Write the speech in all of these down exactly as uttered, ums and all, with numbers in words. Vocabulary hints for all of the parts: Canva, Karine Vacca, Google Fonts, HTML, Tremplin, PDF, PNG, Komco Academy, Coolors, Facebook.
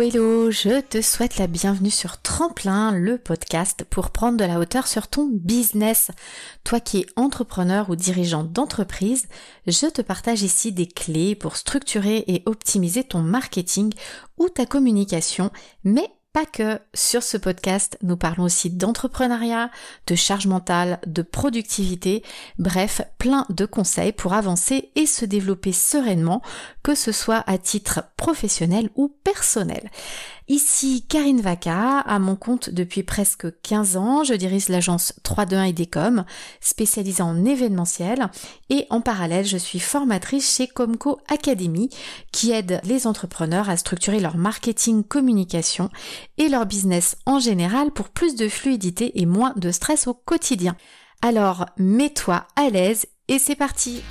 Hello hello, je te souhaite la bienvenue sur Tremplin, le podcast pour prendre de la hauteur sur ton business. Toi qui es entrepreneur ou dirigeant d'entreprise, je te partage ici des clés pour structurer et optimiser ton marketing ou ta communication, mais pas que. Sur ce podcast, nous parlons aussi d'entrepreneuriat, de charge mentale, de productivité, bref, plein de conseils pour avancer et se développer sereinement, que ce soit à titre professionnel ou personnel. Ici Karine Vacca, à mon compte depuis presque quinze ans, je dirige l'agence trois cent vingt et un I D point com, spécialisée en événementiel, et en parallèle je suis formatrice chez Komco Academy qui aide les entrepreneurs à structurer leur marketing, communication et leur business en général pour plus de fluidité et moins de stress au quotidien. Alors mets-toi à l'aise et c'est parti!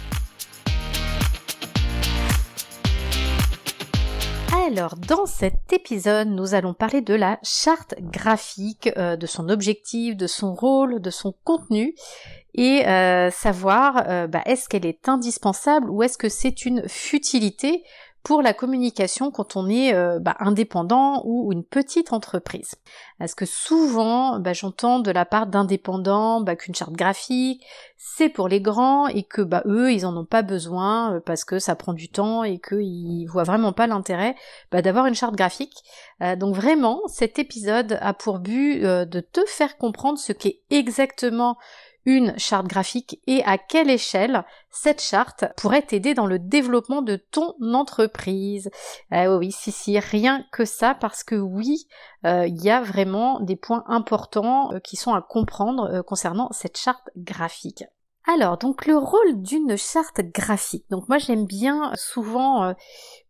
Alors, dans cet épisode, nous allons parler de la charte graphique, euh, de son objectif, de son rôle, de son contenu et euh, savoir euh, bah, est-ce qu'elle est indispensable ou est-ce que c'est une futilité pour la communication quand on est euh, bah, indépendant ou une petite entreprise. Parce que souvent, bah, j'entends de la part d'indépendants bah, qu'une charte graphique, c'est pour les grands et que bah, eux, ils en ont pas besoin parce que ça prend du temps et qu'ils voient vraiment pas l'intérêt bah, d'avoir une charte graphique. Euh, donc vraiment, cet épisode a pour but euh, de te faire comprendre ce qu'est exactement une charte graphique et à quelle échelle cette charte pourrait t'aider dans le développement de ton entreprise. Ah oui, si, si, rien que ça, parce que oui, euh, y a vraiment des points importants euh, qui sont à comprendre euh, concernant cette charte graphique. Alors, donc le rôle d'une charte graphique. Donc moi, j'aime bien souvent euh,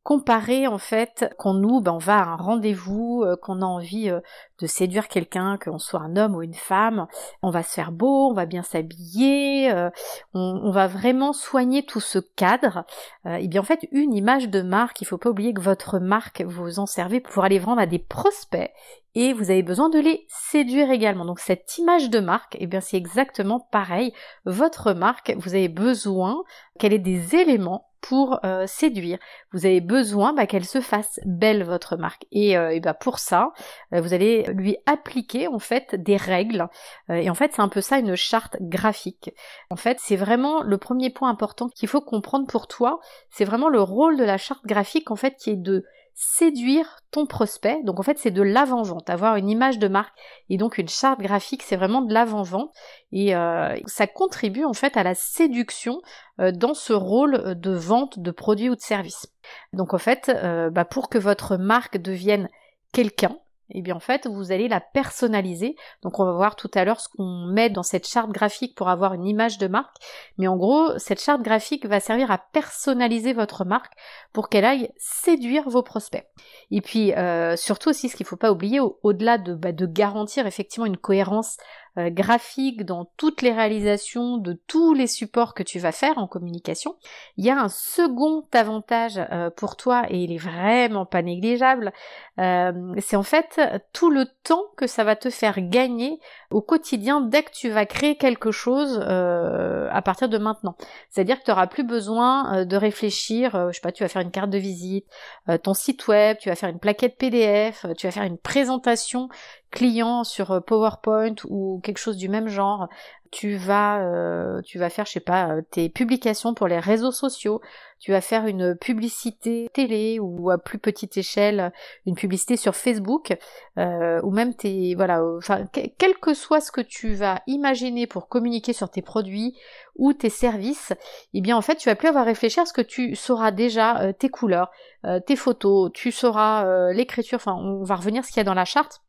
comparer en fait quand nous, ben, on va à un rendez-vous, euh, qu'on a envie euh, de séduire quelqu'un, qu'on soit un homme ou une femme, on va se faire beau, on va bien s'habiller, euh, on, on va vraiment soigner tout ce cadre. Euh, et bien en fait, une image de marque, il faut pas oublier que votre marque, vous vous en servez pour aller vendre à des prospects. Et vous avez besoin de les séduire également. Donc cette image de marque, eh bien c'est exactement pareil. Votre marque, vous avez besoin qu'elle ait des éléments pour euh, séduire. Vous avez besoin bah, qu'elle se fasse belle, votre marque. Et, euh, et bah, pour ça, euh, vous allez lui appliquer en fait des règles. Euh, et en fait, c'est un peu ça une charte graphique. En fait, c'est vraiment le premier point important qu'il faut comprendre pour toi. C'est vraiment le rôle de la charte graphique en fait qui est de séduire ton prospect. Donc en fait, c'est de l'avant-vente, avoir une image de marque et donc une charte graphique, c'est vraiment de l'avant-vente et euh, ça contribue en fait à la séduction euh, dans ce rôle de vente de produits ou de services. Donc en fait, euh, bah, pour que votre marque devienne quelqu'un, et eh bien en fait, vous allez la personnaliser. Donc on va voir tout à l'heure ce qu'on met dans cette charte graphique pour avoir une image de marque. Mais en gros, cette charte graphique va servir à personnaliser votre marque pour qu'elle aille séduire vos prospects. Et puis euh, surtout aussi, ce qu'il ne faut pas oublier, au- au-delà de, bah, de garantir effectivement une cohérence euh, graphique dans toutes les réalisations de tous les supports que tu vas faire en communication, il y a un second avantage euh, pour toi et il est vraiment pas négligeable. Euh, c'est en fait tout le temps que ça va te faire gagner au quotidien dès que tu vas créer quelque chose euh, à partir de maintenant. C'est-à-dire que tu n'auras plus besoin de réfléchir, euh, je sais pas, tu vas faire une carte de visite, euh, ton site web, tu vas faire une plaquette P D F, tu vas faire une présentation client sur PowerPoint ou quelque chose du même genre, tu vas euh, tu vas faire, je sais pas, tes publications pour les réseaux sociaux, tu vas faire une publicité télé ou à plus petite échelle, une publicité sur Facebook, euh, ou même tes, voilà, enfin, que, quel que soit ce que tu vas imaginer pour communiquer sur tes produits ou tes services, eh bien en fait, tu vas plus avoir à réfléchir parce que tu sauras déjà euh, tes couleurs, euh, tes photos, tu sauras euh, l'écriture, enfin, on va revenir à ce qu'il y a dans la charte.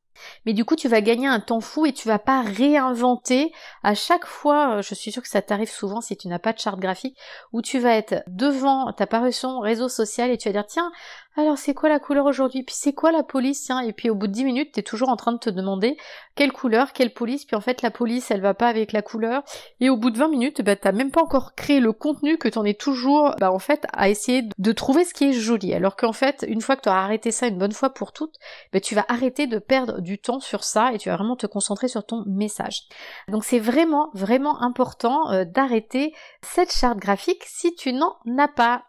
Mais du coup, tu vas gagner un temps fou et tu vas pas réinventer à chaque fois. Je suis sûre que ça t'arrive souvent si tu n'as pas de charte graphique, où tu vas être devant ta parution réseau social et tu vas dire tiens, alors c'est quoi la couleur aujourd'hui, puis c'est quoi la police, tiens, et puis au bout de dix minutes, t'es toujours en train de te demander quelle couleur, quelle police, puis en fait la police elle va pas avec la couleur, et au bout de vingt minutes, bah t'as même pas encore créé le contenu que t'en es toujours, bah en fait, à essayer de trouver ce qui est joli, alors qu'en fait, une fois que t'auras arrêté ça une bonne fois pour toutes, bah tu vas arrêter de perdre du temps sur ça, et tu vas vraiment te concentrer sur ton message. Donc c'est vraiment, vraiment important euh, d'arrêter cette charte graphique si tu n'en as pas.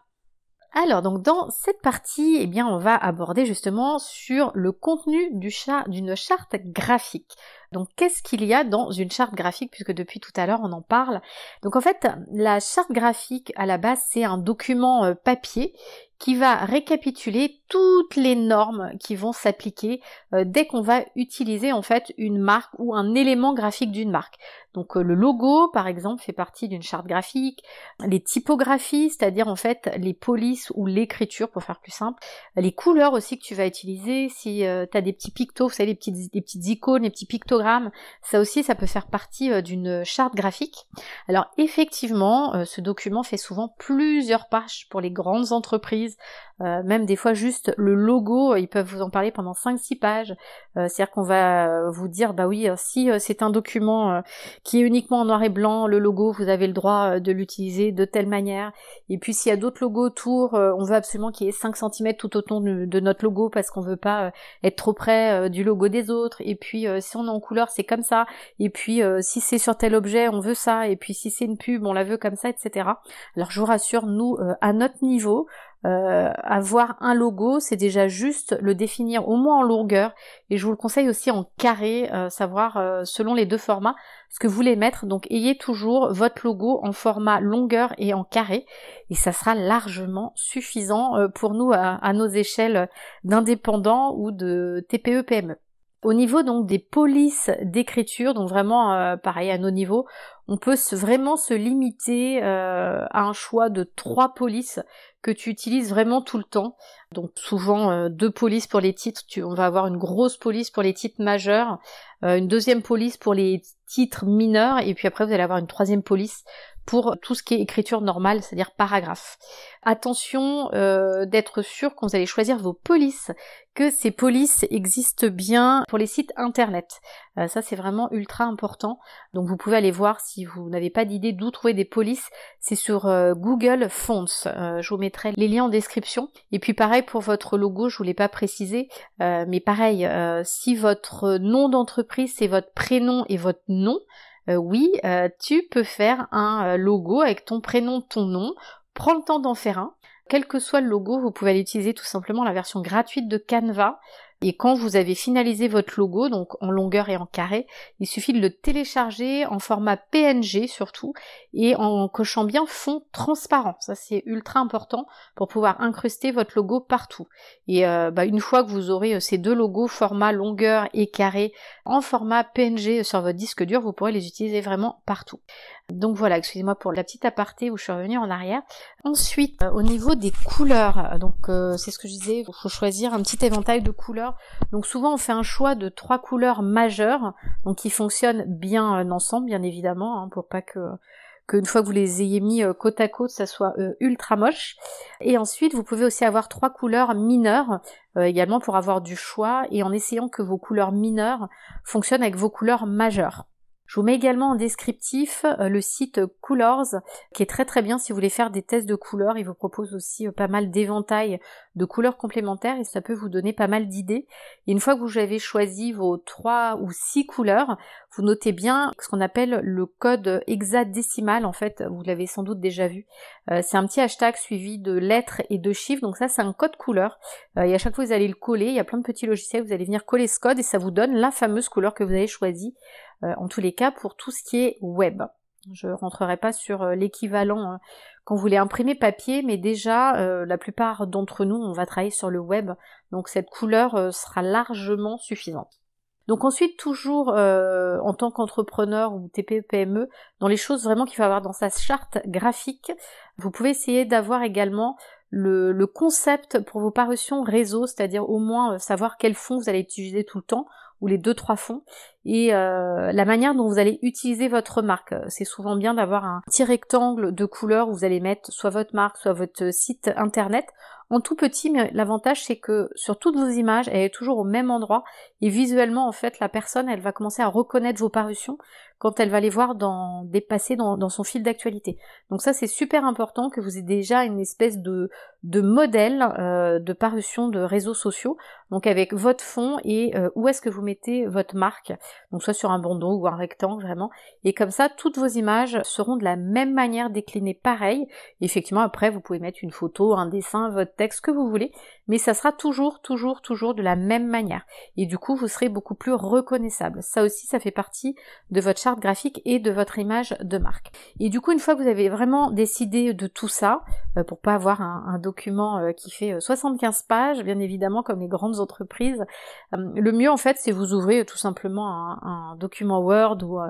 Alors donc dans cette partie, eh bien on va aborder justement sur le contenu du char- d'une charte graphique. Donc qu'est-ce qu'il y a dans une charte graphique, puisque depuis tout à l'heure on en parle. Donc en fait la charte graphique à la base c'est un document papier qui va récapituler toutes les normes qui vont s'appliquer euh, dès qu'on va utiliser en fait une marque ou un élément graphique d'une marque. Donc euh, le logo par exemple fait partie d'une charte graphique, les typographies, c'est-à-dire en fait les polices ou l'écriture pour faire plus simple, les couleurs aussi que tu vas utiliser, si euh, tu as des petits pictos, vous savez, les petites, les petites icônes, les petits pictogrammes, ça aussi ça peut faire partie euh, d'une charte graphique. Alors effectivement, euh, ce document fait souvent plusieurs pages pour les grandes entreprises. Euh, même des fois juste le logo, ils peuvent vous en parler pendant cinq six pages, euh, c'est-à-dire qu'on va vous dire bah oui, si euh, c'est un document euh, qui est uniquement en noir et blanc, le logo vous avez le droit euh, de l'utiliser de telle manière, et puis s'il y a d'autres logos autour, euh, on veut absolument qu'il y ait cinq centimètres tout autour de, de notre logo parce qu'on veut pas euh, être trop près euh, du logo des autres, et puis euh, si on est en couleur c'est comme ça, et puis euh, si c'est sur tel objet on veut ça, et puis si c'est une pub on la veut comme ça, etc. Alors je vous rassure, nous euh, à notre niveau, Euh, avoir un logo, c'est déjà juste le définir au moins en longueur, et je vous le conseille aussi en carré, euh, savoir euh, selon les deux formats ce que vous voulez mettre. Donc ayez toujours votre logo en format longueur et en carré, et ça sera largement suffisant euh, pour nous à, à nos échelles d'indépendants ou de T P E P M E. Au niveau donc des polices d'écriture, donc vraiment euh, pareil à nos niveaux, on peut se, vraiment se limiter euh, à un choix de trois polices que tu utilises vraiment tout le temps. Donc souvent euh, deux polices pour les titres, tu, on va avoir une grosse police pour les titres majeurs, euh, une deuxième police pour les titres mineurs, et puis après vous allez avoir une troisième police pour tout ce qui est écriture normale, c'est-à-dire paragraphe. Attention euh, d'être sûr quand vous allez choisir vos polices, que ces polices existent bien pour les sites internet. Euh, ça c'est vraiment ultra important. Donc vous pouvez aller voir, si vous n'avez pas d'idée d'où trouver des polices, c'est sur euh, Google Fonts. Euh, je vous mettrai les liens en description. Et puis pareil pour votre logo, je ne voulais pas préciser, euh, mais pareil, euh, si votre nom d'entreprise c'est votre prénom et votre nom, Euh, oui, euh, tu peux faire un logo avec ton prénom, ton nom. Prends le temps d'en faire un. Quel que soit le logo, vous pouvez aller utiliser tout simplement la version gratuite de Canva. Et quand vous avez finalisé votre logo, donc en longueur et en carré, il suffit de le télécharger en format P N G surtout, et en cochant bien fond transparent. Ça c'est ultra important pour pouvoir incruster votre logo partout. Et euh, bah, une fois que vous aurez ces deux logos, format longueur et carré, en format P N G sur votre disque dur, vous pourrez les utiliser vraiment partout. Donc voilà, excusez-moi pour la petite aparté où je suis revenue en arrière. Ensuite, euh, au niveau des couleurs, donc euh, c'est ce que je disais, il faut choisir un petit éventail de couleurs. Donc souvent on fait un choix de trois couleurs majeures, donc qui fonctionnent bien euh, ensemble, bien évidemment, hein, pour pas que qu'une fois que vous les ayez mis euh, côte à côte, ça soit euh, ultra moche. Et ensuite, vous pouvez aussi avoir trois couleurs mineures, euh, également pour avoir du choix, et en essayant que vos couleurs mineures fonctionnent avec vos couleurs majeures. Je vous mets également en descriptif le site Coolors, qui est très très bien si vous voulez faire des tests de couleurs. Il vous propose aussi pas mal d'éventails de couleurs complémentaires et ça peut vous donner pas mal d'idées. Et une fois que vous avez choisi vos trois ou six couleurs, vous notez bien ce qu'on appelle le code hexadécimal. En fait, vous l'avez sans doute déjà vu. C'est un petit hashtag suivi de lettres et de chiffres. Donc ça, c'est un code couleur. Et à chaque fois, vous allez le coller. Il y a plein de petits logiciels. Vous allez venir coller ce code et ça vous donne la fameuse couleur que vous avez choisie. Euh, en tous les cas pour tout ce qui est web. Je rentrerai pas sur euh, l'équivalent euh, quand vous voulez imprimer papier, mais déjà euh, la plupart d'entre nous on va travailler sur le web, donc cette couleur euh, sera largement suffisante. Donc ensuite toujours euh, en tant qu'entrepreneur ou T P E P M E, dans les choses vraiment qu'il faut avoir dans sa charte graphique, vous pouvez essayer d'avoir également le, le concept pour vos parutions réseau, c'est-à-dire au moins euh, savoir quel fond vous allez utiliser tout le temps, ou les deux trois fonds, et euh, la manière dont vous allez utiliser votre marque. C'est souvent bien d'avoir un petit rectangle de couleur où vous allez mettre soit votre marque, soit votre site internet, en tout petit, mais l'avantage c'est que sur toutes vos images, elle est toujours au même endroit, et visuellement en fait la personne elle va commencer à reconnaître vos parutions, quand elle va les voir dans, dépasser dans, dans son fil d'actualité. Donc ça, c'est super important que vous ayez déjà une espèce de, de modèle euh, de parution de réseaux sociaux, donc avec votre fond et euh, où est-ce que vous mettez votre marque, donc soit sur un bandeau ou un rectangle vraiment, et comme ça, toutes vos images seront de la même manière déclinées pareil. Et effectivement, après, vous pouvez mettre une photo, un dessin, votre texte, ce que vous voulez, mais ça sera toujours, toujours, toujours de la même manière. Et du coup, vous serez beaucoup plus reconnaissable. Ça aussi, ça fait partie de votre charte graphique et de votre image de marque. Et du coup, une fois que vous avez vraiment décidé de tout ça, pour pas avoir un, un document qui fait soixante-quinze pages, bien évidemment comme les grandes entreprises, le mieux en fait c'est vous ouvrez tout simplement un, un document Word ou,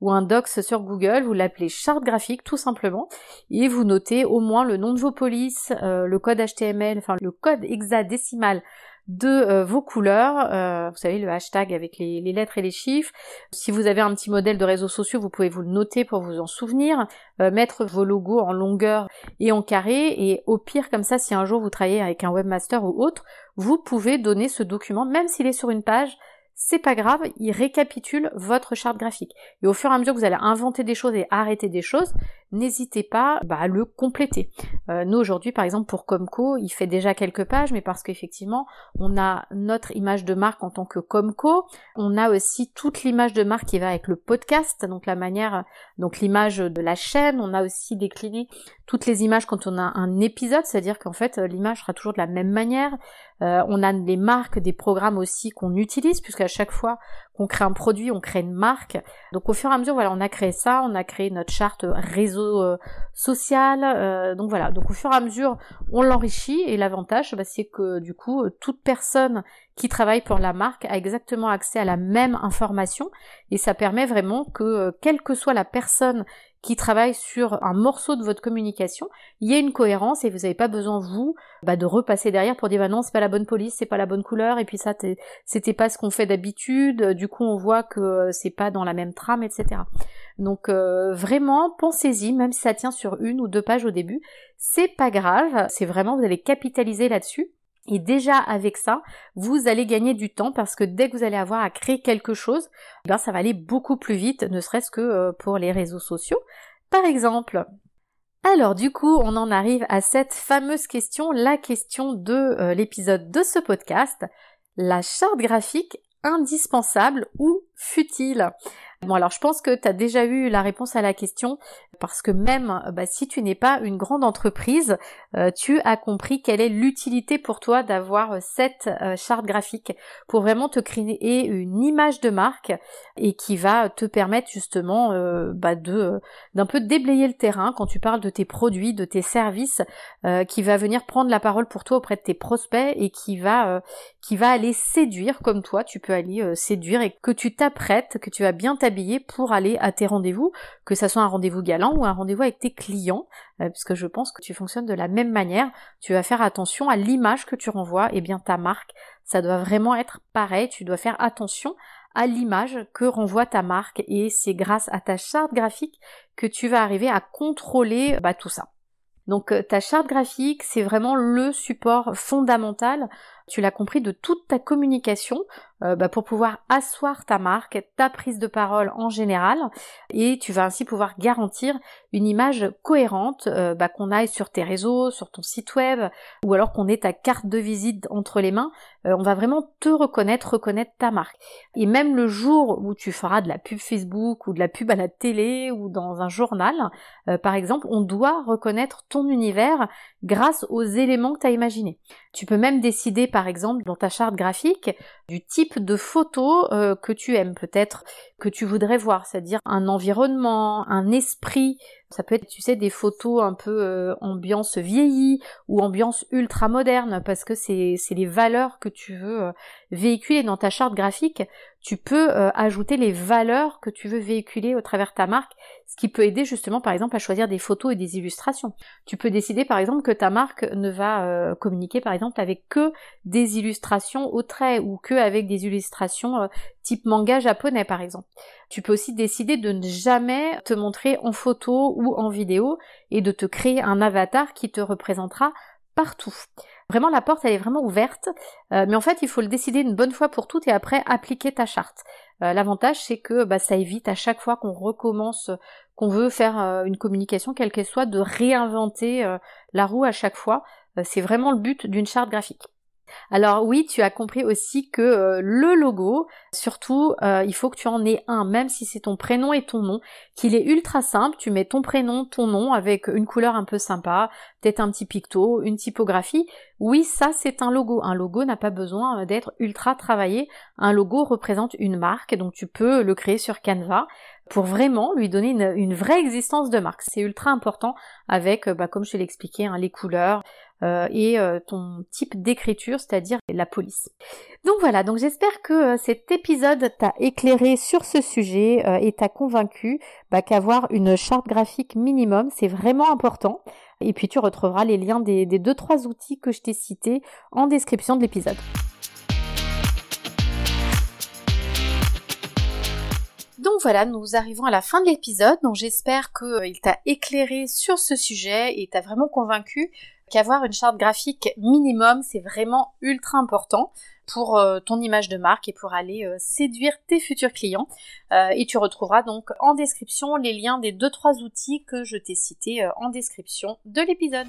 ou un Docs sur Google, vous l'appelez charte graphique tout simplement, et vous notez au moins le nom de vos polices, le code H T M L, enfin le code hexadécimal de euh, vos couleurs, euh, vous savez le hashtag avec les, les lettres et les chiffres. Si vous avez un petit modèle de réseaux sociaux, vous pouvez vous le noter pour vous en souvenir, euh, mettre vos logos en longueur et en carré, et au pire comme ça, si un jour vous travaillez avec un webmaster ou autre, vous pouvez donner ce document, même s'il est sur une page, c'est pas grave, il récapitule votre charte graphique. Et au fur et à mesure que vous allez inventer des choses et arrêter des choses, n'hésitez pas bah, à le compléter. Euh, nous aujourd'hui, par exemple, pour Komco, il fait déjà quelques pages, mais parce qu'effectivement, on a notre image de marque en tant que Komco, on a aussi toute l'image de marque qui va avec le podcast, donc la manière, donc l'image de la chaîne, on a aussi décliné toutes les images quand on a un épisode, c'est-à-dire qu'en fait, l'image sera toujours de la même manière. Euh, on a les marques, des programmes aussi qu'on utilise, puisqu'à à chaque fois qu'on crée un produit, on crée une marque. Donc au fur et à mesure, voilà, on a créé ça, on a créé notre charte réseau euh, social. Euh, donc voilà, donc au fur et à mesure, on l'enrichit, et l'avantage, bah, c'est que du coup, toute personne qui travaille pour la marque a exactement accès à la même information, et ça permet vraiment que, euh, quelle que soit la personne qui travaille sur un morceau de votre communication, il y a une cohérence, et vous n'avez pas besoin, vous, bah, de repasser derrière pour dire bah non, c'est pas la bonne police, c'est pas la bonne couleur, et puis ça, c'était pas ce qu'on fait d'habitude, du coup on voit que c'est pas dans la même trame, et cetera. Donc euh, vraiment, pensez-y, même si ça tient sur une ou deux pages au début, c'est pas grave, c'est vraiment, vous allez capitaliser là-dessus. Et déjà avec ça, vous allez gagner du temps, parce que dès que vous allez avoir à créer quelque chose, eh bien ça va aller beaucoup plus vite, ne serait-ce que pour les réseaux sociaux, par exemple. Alors du coup, on en arrive à cette fameuse question, la question de euh, l'épisode de ce podcast, la charte graphique indispensable ou futile? Bon, alors je pense que tu as déjà eu la réponse à la question, parce que même bah, si tu n'es pas une grande entreprise, euh, tu as compris quelle est l'utilité pour toi d'avoir cette euh, charte graphique pour vraiment te créer une image de marque, et qui va te permettre justement euh, bah, de d'un peu déblayer le terrain quand tu parles de tes produits, de tes services, euh, qui va venir prendre la parole pour toi auprès de tes prospects, et qui va euh, qui va aller séduire comme toi, tu peux aller euh, séduire, et que tu t'apprêtes, que tu vas bien t'habiller pour aller à tes rendez-vous, que ça soit un rendez-vous galant ou un rendez-vous avec tes clients, euh, puisque je pense que tu fonctionnes de la même manière. Tu vas faire attention à l'image que tu renvoies, et bien ta marque, ça doit vraiment être pareil, tu dois faire attention à l'image que renvoie ta marque, et c'est grâce à ta charte graphique que tu vas arriver à contrôler bah, tout ça. Donc ta charte graphique, c'est vraiment le support fondamental, tu l'as compris, de toute ta communication, euh, bah, pour pouvoir asseoir ta marque, ta prise de parole en général, et tu vas ainsi pouvoir garantir une image cohérente, euh, bah, qu'on aille sur tes réseaux, sur ton site web, ou alors qu'on ait ta carte de visite entre les mains, euh, on va vraiment te reconnaître, reconnaître ta marque. Et même le jour où tu feras de la pub Facebook, ou de la pub à la télé, ou dans un journal, euh, par exemple, on doit reconnaître ton univers grâce aux éléments que tu as imaginés. Tu peux même décider, par exemple, dans ta charte graphique, du type de photo euh, que tu aimes, peut-être que tu voudrais voir, c'est-à-dire un environnement, un esprit. Ça peut être, tu sais, des photos un peu euh, ambiance vieillie ou ambiance ultra moderne, parce que c'est, c'est les valeurs que tu veux euh, véhiculer dans ta charte graphique. Tu peux euh, ajouter les valeurs que tu veux véhiculer au travers de ta marque, ce qui peut aider justement, par exemple, à choisir des photos et des illustrations. Tu peux décider, par exemple, que ta marque ne va euh, communiquer, par exemple, avec que des illustrations au trait, ou que avec des illustrations euh, type manga japonais, par exemple. Tu peux aussi décider de ne jamais te montrer en photo ou en vidéo, et de te créer un avatar qui te représentera partout. Vraiment, la porte, elle est vraiment ouverte. Euh, mais en fait, il faut le décider une bonne fois pour toutes et après, appliquer ta charte. Euh, L'avantage, c'est que bah, ça évite à chaque fois qu'on recommence, qu'on veut faire euh, une communication, quelle qu'elle soit, de réinventer euh, la roue à chaque fois. Euh, c'est vraiment le but d'une charte graphique. Alors oui, tu as compris aussi que euh, le logo, surtout, euh, il faut que tu en aies un, même si c'est ton prénom et ton nom, qu'il est ultra simple. Tu mets ton prénom, ton nom, avec une couleur un peu sympa, peut-être un petit picto, une typographie. Oui, ça c'est un logo. Un logo n'a pas besoin d'être ultra travaillé. Un logo représente une marque, donc tu peux le créer sur Canva pour vraiment lui donner une, une vraie existence de marque. C'est ultra important avec, bah, comme je te l'ai expliqué, hein, les couleurs euh, et euh, ton type d'écriture, c'est-à-dire la police. Donc voilà, donc j'espère que euh, cet épisode t'a éclairé sur ce sujet euh, et t'a convaincu bah, qu'avoir une charte graphique minimum, c'est vraiment important. Et puis tu retrouveras les liens des deux trois outils que je t'ai cités en description de l'épisode. Donc voilà, nous arrivons à la fin de l'épisode. Donc j'espère qu'il t'a éclairé sur ce sujet et t'a vraiment convaincu qu'avoir une charte graphique minimum, c'est vraiment ultra important pour ton image de marque et pour aller séduire tes futurs clients. Et tu retrouveras donc en description les liens des deux trois outils que je t'ai cités en description de l'épisode.